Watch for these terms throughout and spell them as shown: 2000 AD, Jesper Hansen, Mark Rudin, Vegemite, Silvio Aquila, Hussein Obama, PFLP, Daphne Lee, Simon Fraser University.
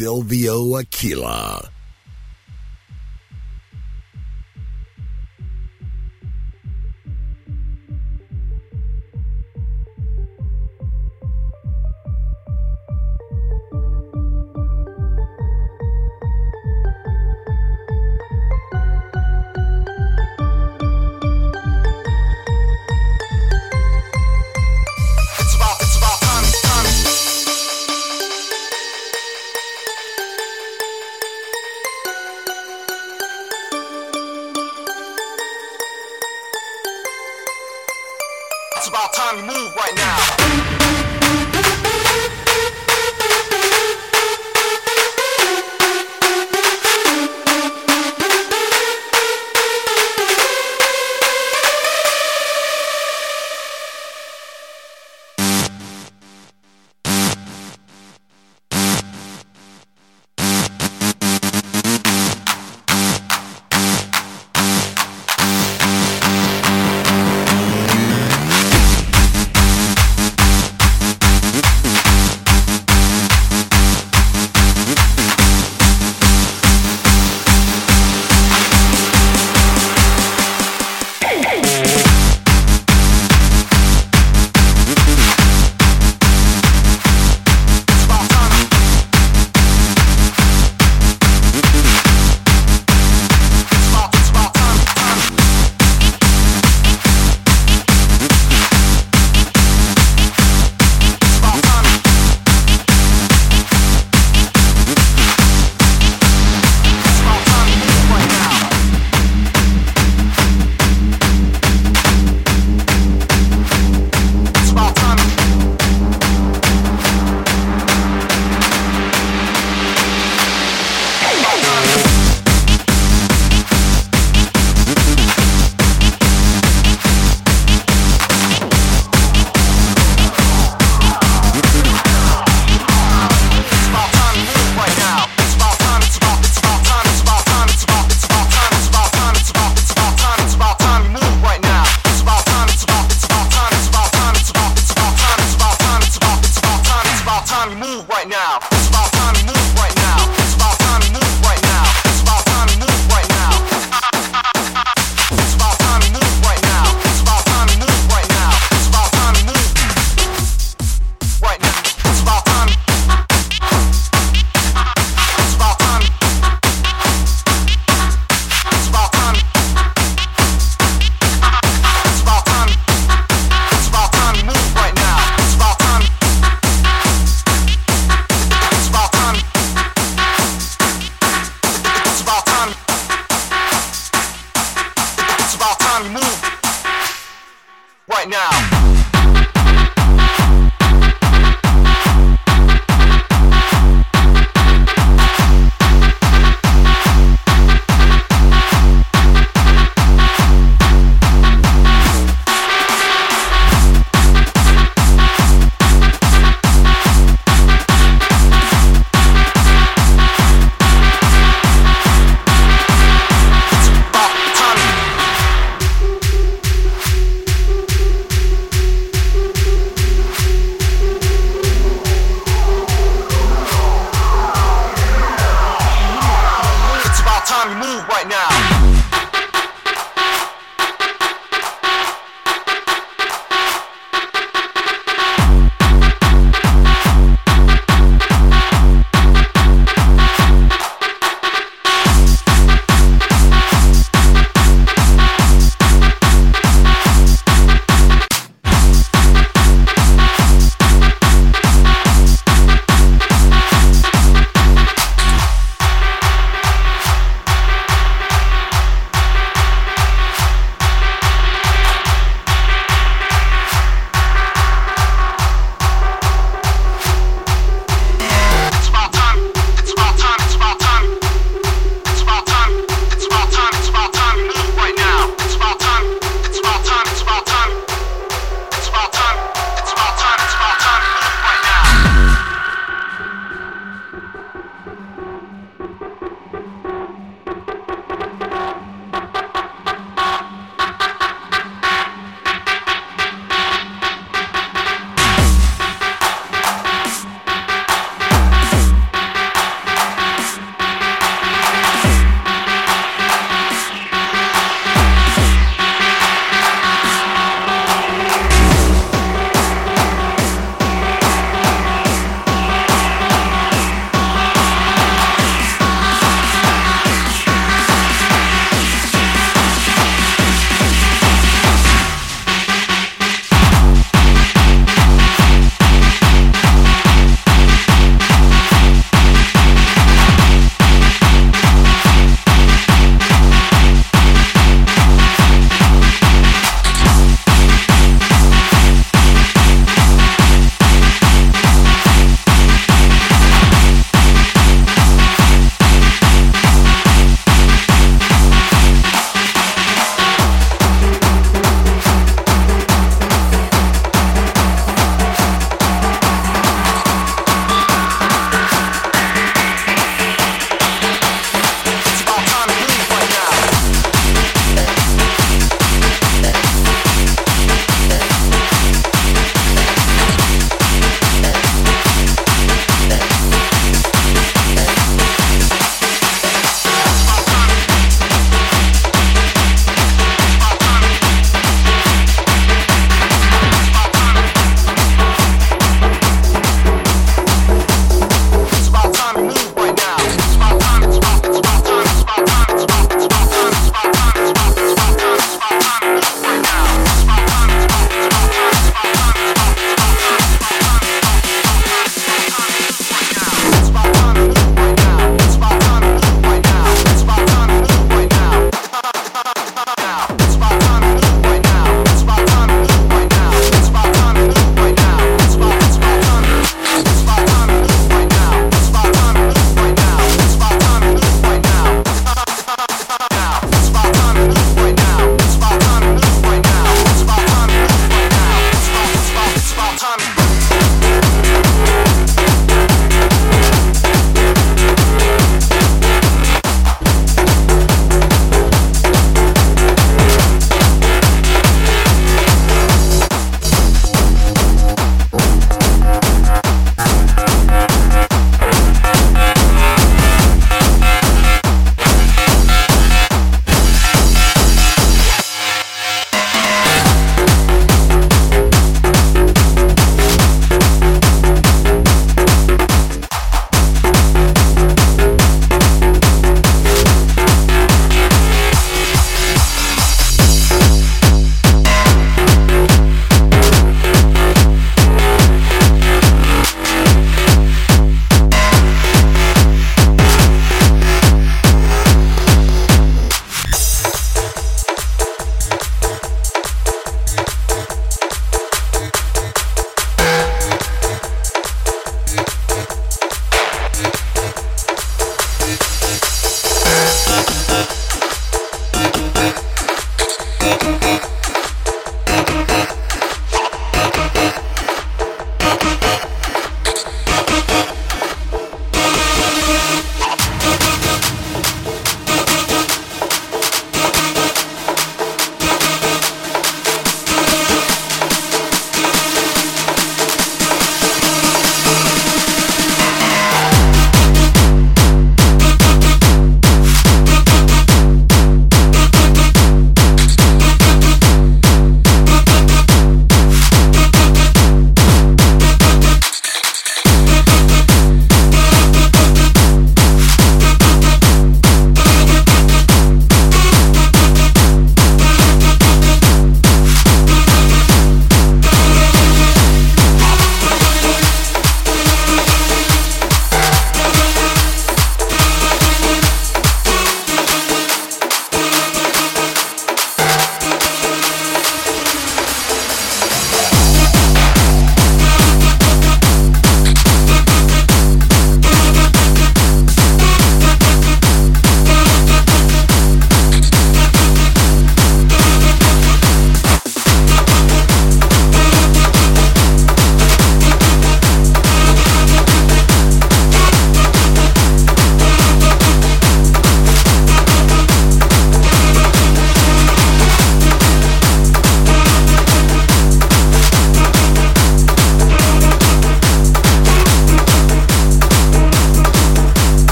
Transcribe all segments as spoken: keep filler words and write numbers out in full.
Silvio Aquila. It's about time you move right now.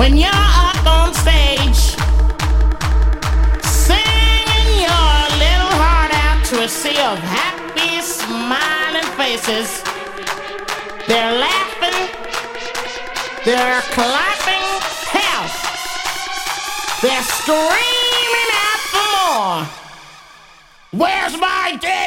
when you're up on stage, singing your little heart out to a sea of happy, smiling faces. They're laughing, they're clapping, hell, they're screaming out for more. Where's my dinner?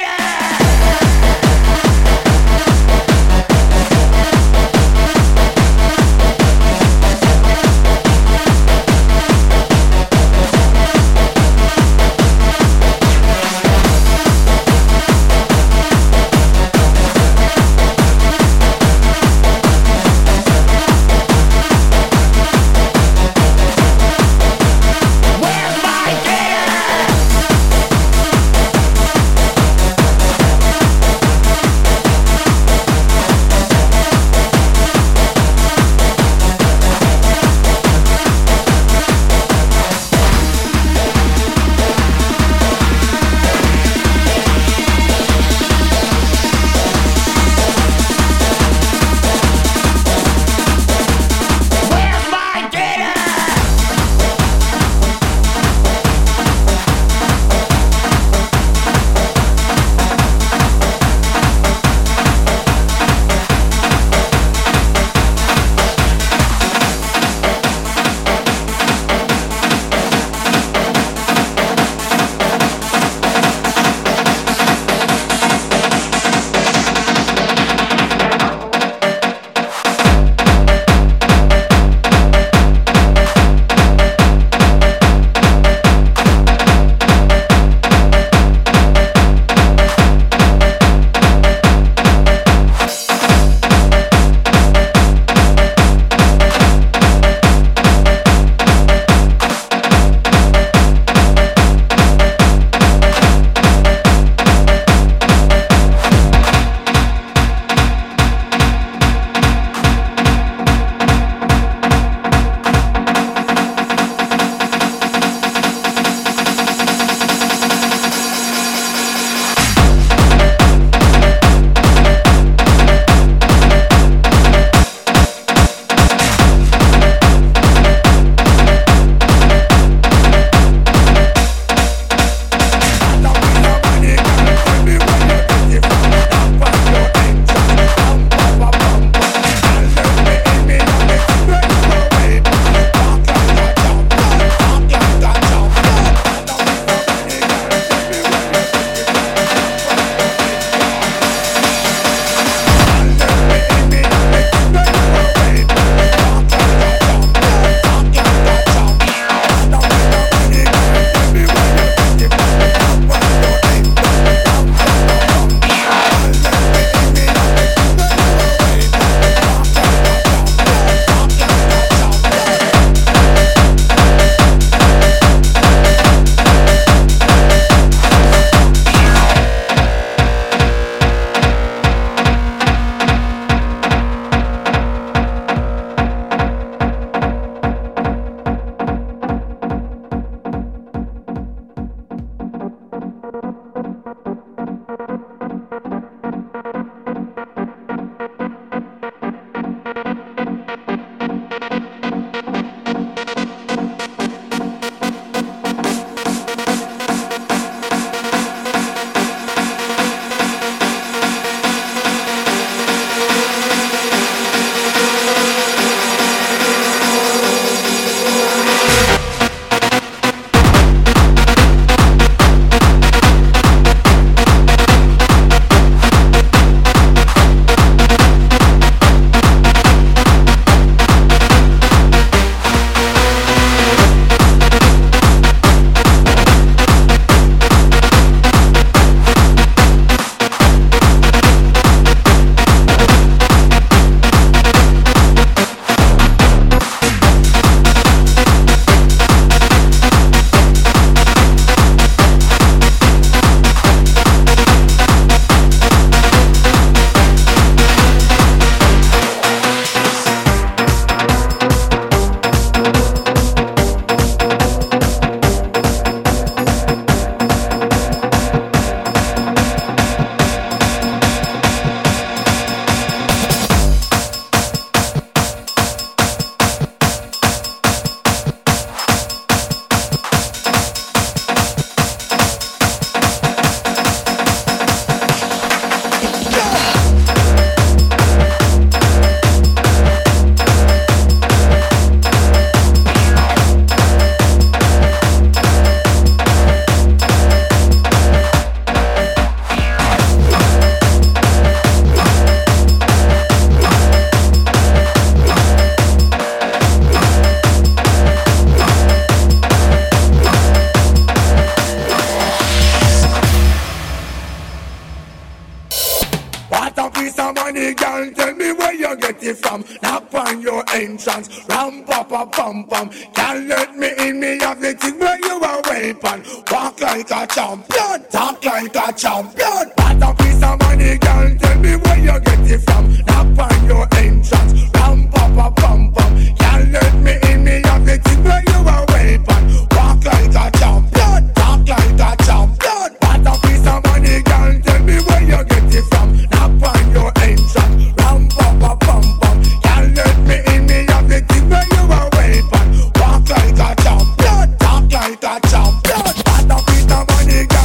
jam. Knock on your entrance. Ram pa pa pam pam. Can't let me in, me have the thing where you are weapon. Walk like a champion, talk like a champion. What a piece of money, girl, tell me where you get it from. Knock on your entrance. Ram pa pa pam pam. Can't let me in, me have the thing where you are weapon. Walk like a champion, talk like a champion. What a piece of money, girl, tell me where you get it from. Knock on your entrance. Ram pa pa pam pam. Can't let me in, me have the thing where you are weapon. Walk like a champion, talk like a champion. What a piece of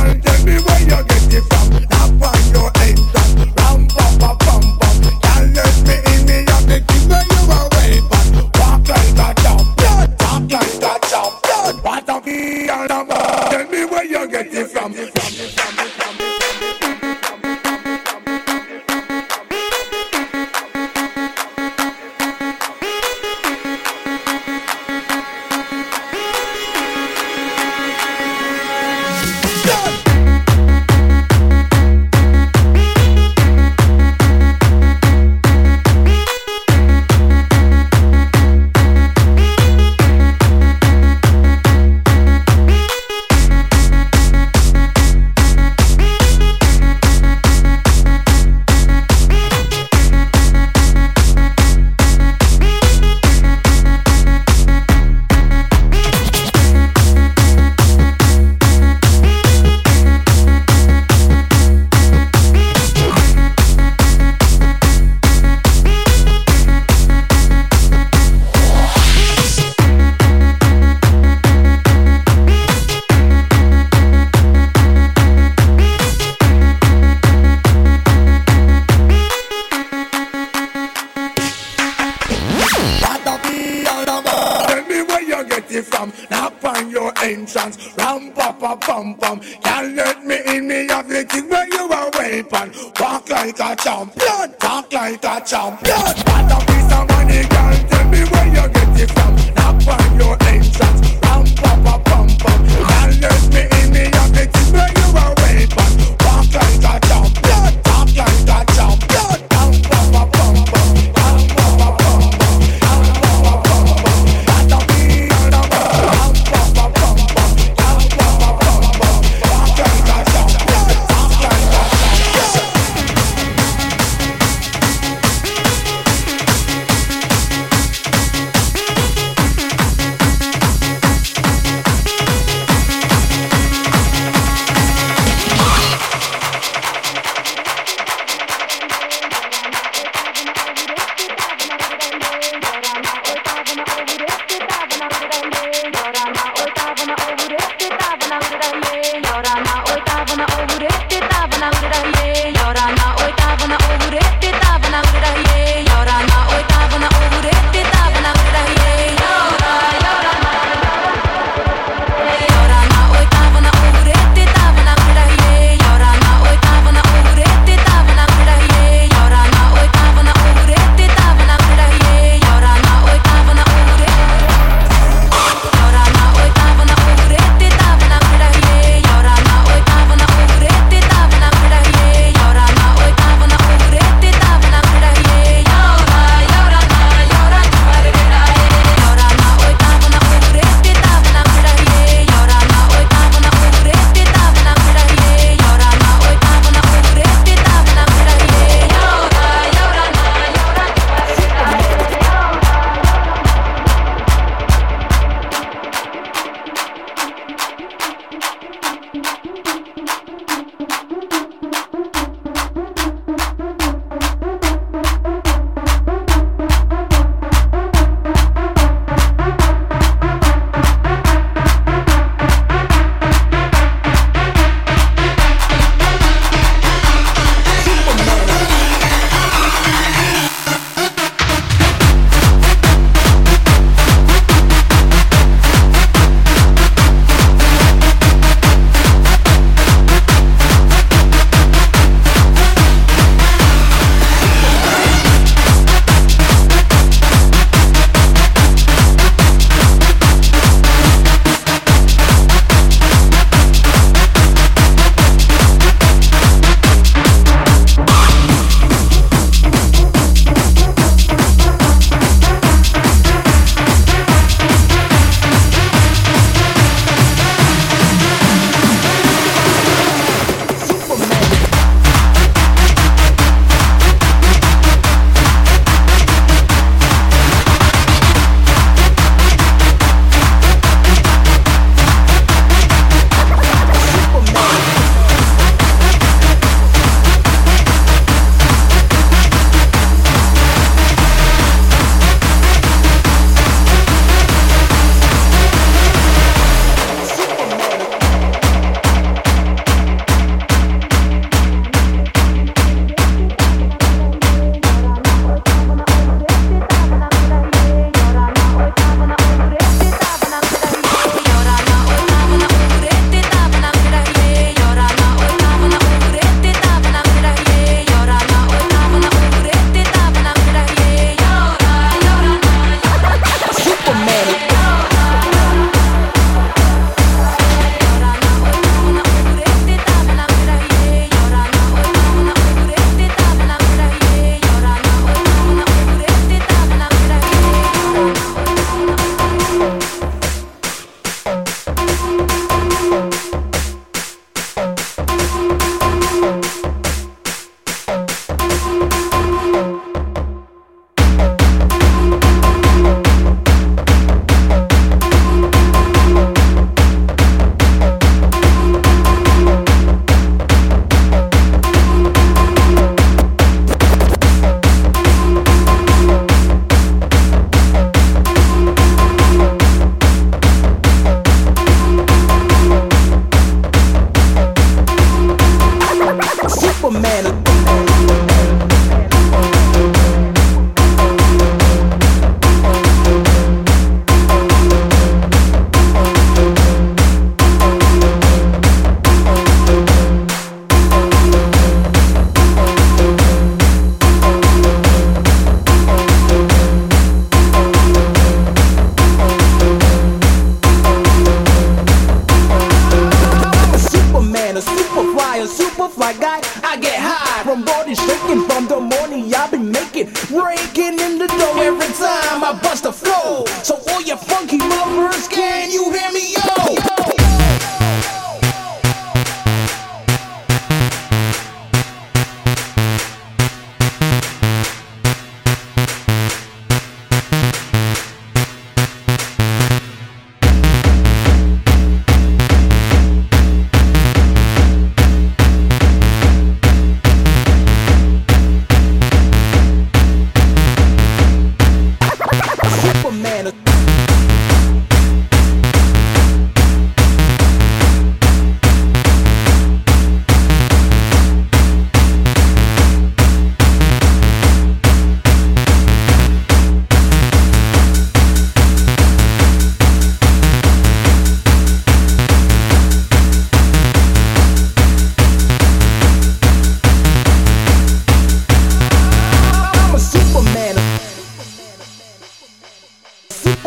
money, girl, tell me where you get it from. Knock on your entrance. Ram pa pa pam pam. Can't let me in, me have the thing where you are weapon. Walk like a champion, talk like a champion. What a piece of money, tell me where you get it from.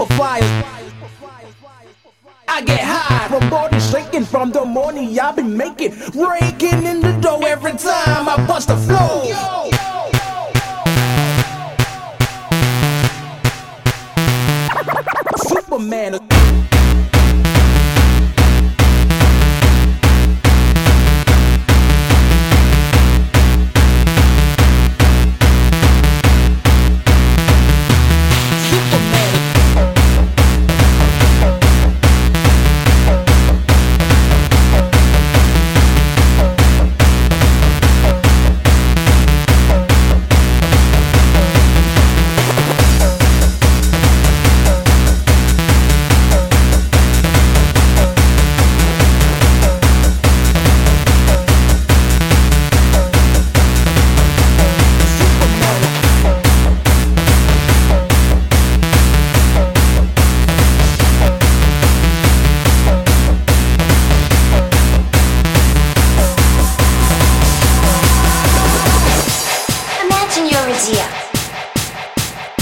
for fires. I get high from body shaking from the money I've been making, raking in the dough every time I bust the flow. Superman.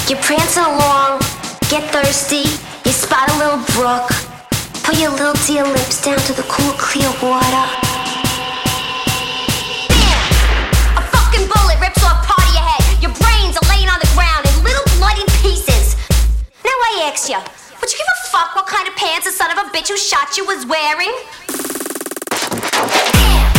You're prancing along, get thirsty, you spot a little brook, put your little dear lips down to the cool, clear water. Bam! A fucking bullet rips off part of your head. Your brains are laying on the ground in little bloody pieces. Now I ask you, would you give a fuck what kind of pants the son of a bitch who shot you was wearing? Damn!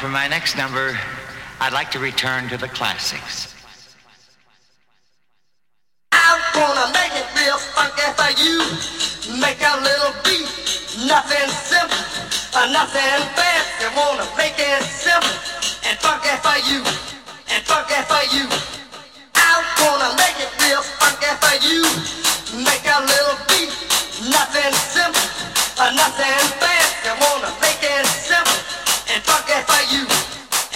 for my next number, I'd like to return to the classics. I'm gonna make it real funky for you. Make a little beat, nothing simple, nothing fast. You wanna make it simple and funky for you, and funky for you. I'm gonna make it real funky for you. Make a little beat, nothing simple, nothing fast. You wanna make it simple and funky for you,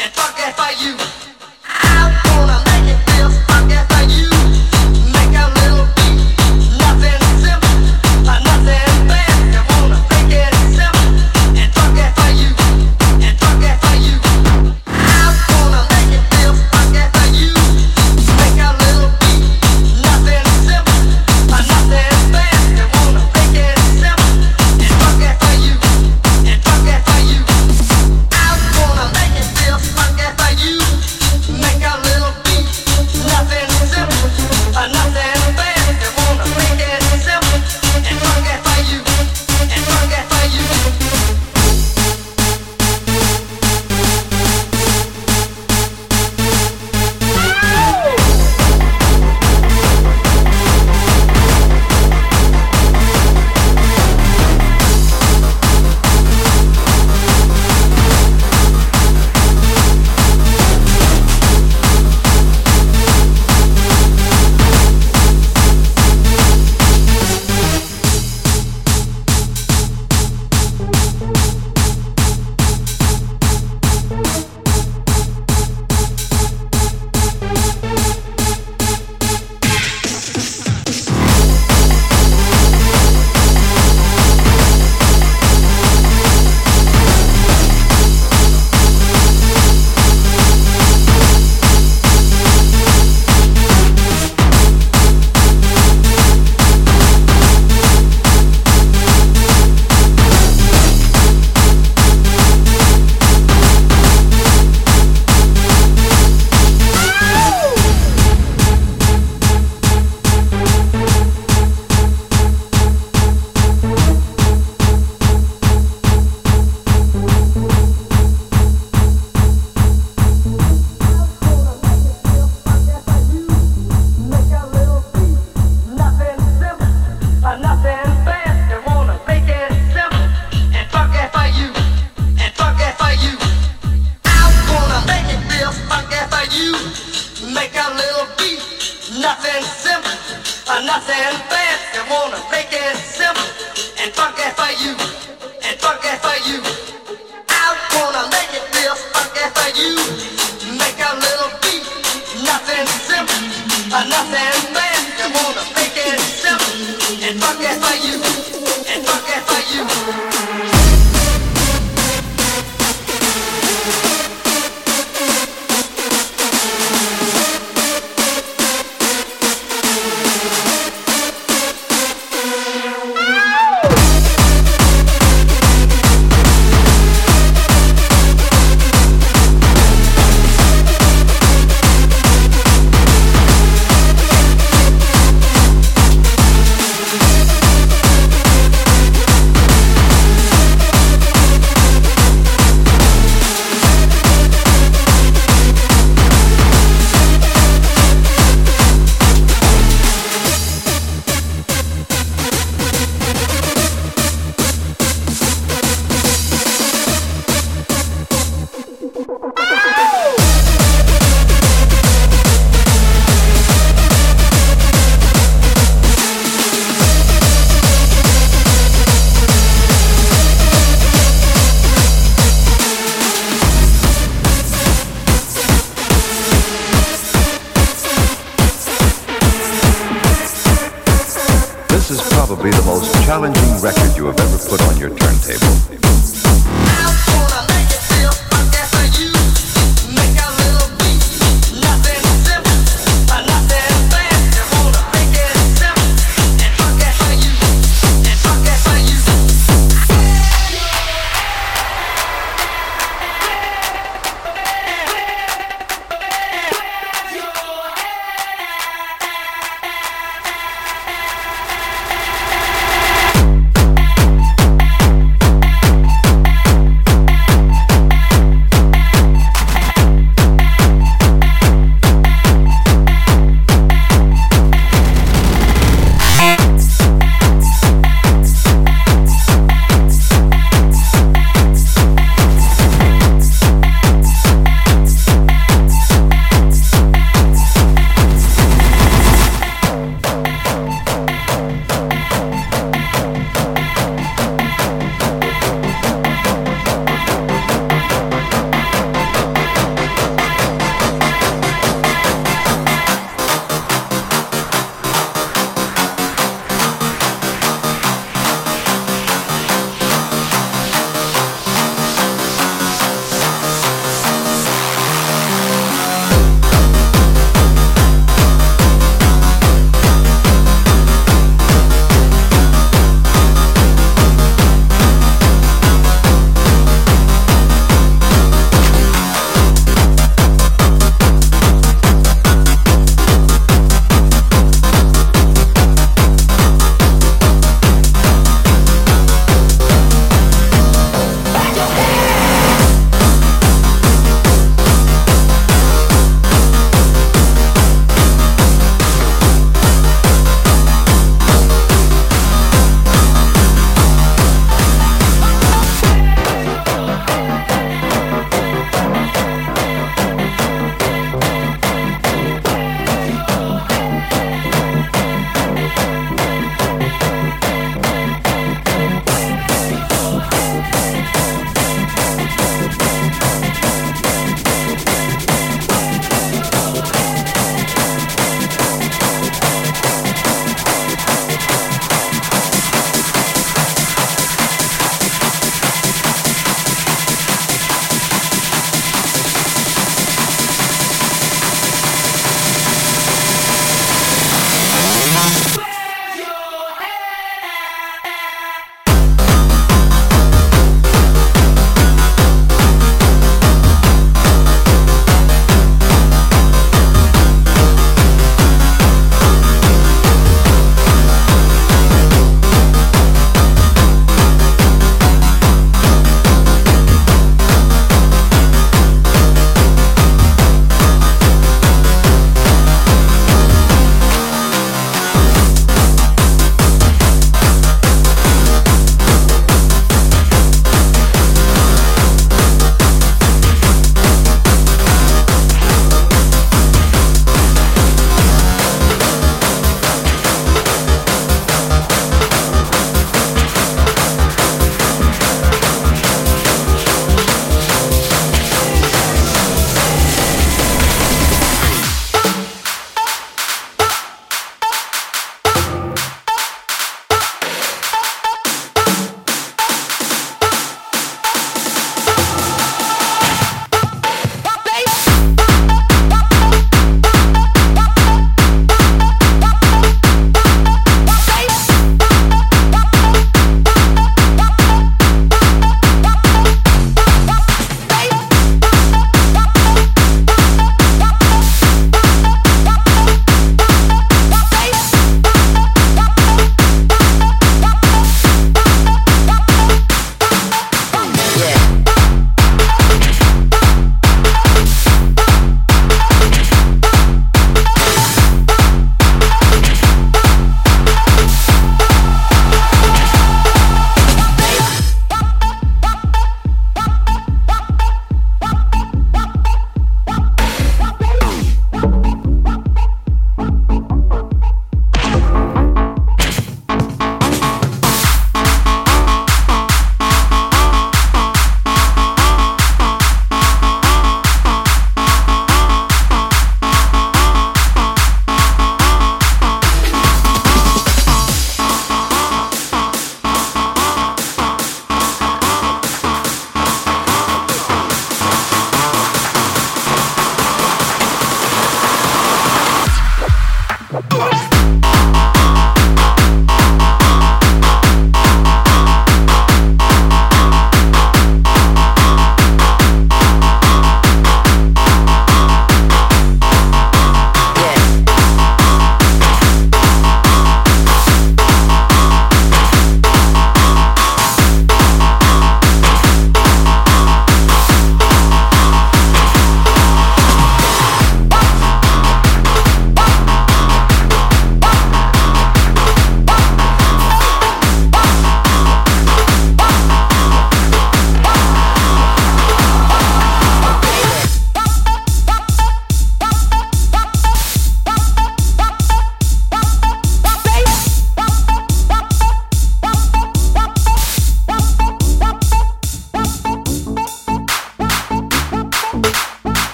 and funky for you. I'm gonna make it real funky for you. Make a little beat, nothing simple, nothing fast. You wanna make it simple and funky for you, and funky for you. I'm gonna make it real funky for you. Make a little beat, nothing simple, nothing fast. You wanna make it simple and funky for you, and funky for you. I'm gonna make it real funky for you. Make a little beat, nothing simple, nothing fast. You wanna make it simple and funky for you, and funky for you.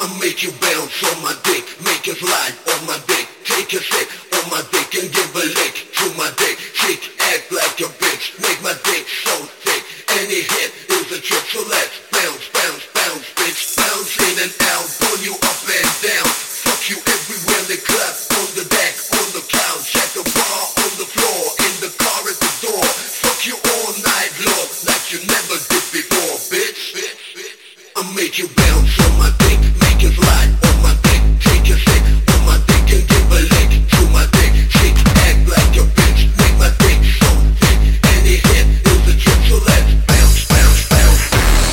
I make you bounce on my dick, make it slide on my dick, take a sip on my dick and give a lick to my dick. Chick, act like a bitch, make my dick so thick. Any hit is a trick, so let's bounce, bounce, bounce, bitch. Bounce in and out, pull you up and down, fuck you everywhere in the club, on the deck, on the couch, at the bar, on the floor, in the car, at the door. Fuck you all night long, like you never did before, bitch. I make you bounce on my dick. Make it slide on my dick, take a sip on my dick and give a lick to my dick. Chick, act like a bitch, make my dick so thick. Any hit is a trip, so let's bounce, bounce, bounce.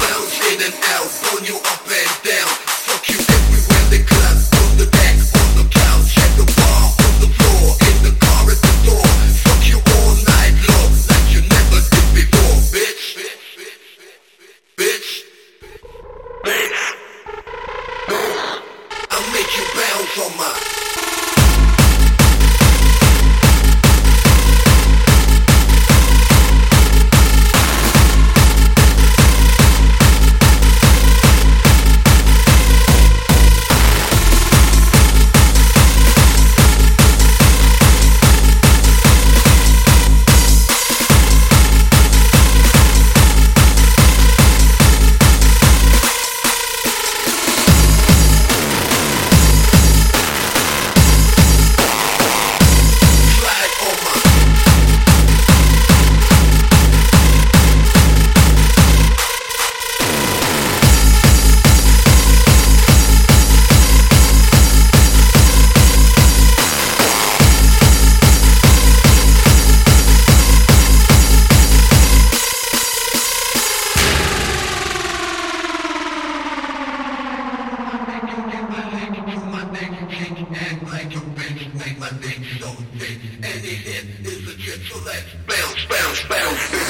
Bounce in and out, pull you up and down. Fuck you everywhere, the club, on the deck, on the couch, at the bar, on the floor, in the car, at the door. Fuck you all night long, like you never did before, bitch. Bitch, bitch. Make you bounce on my make my dick so thick. Any hit is a jet, so let's bounce, bounce, bounce, bounce.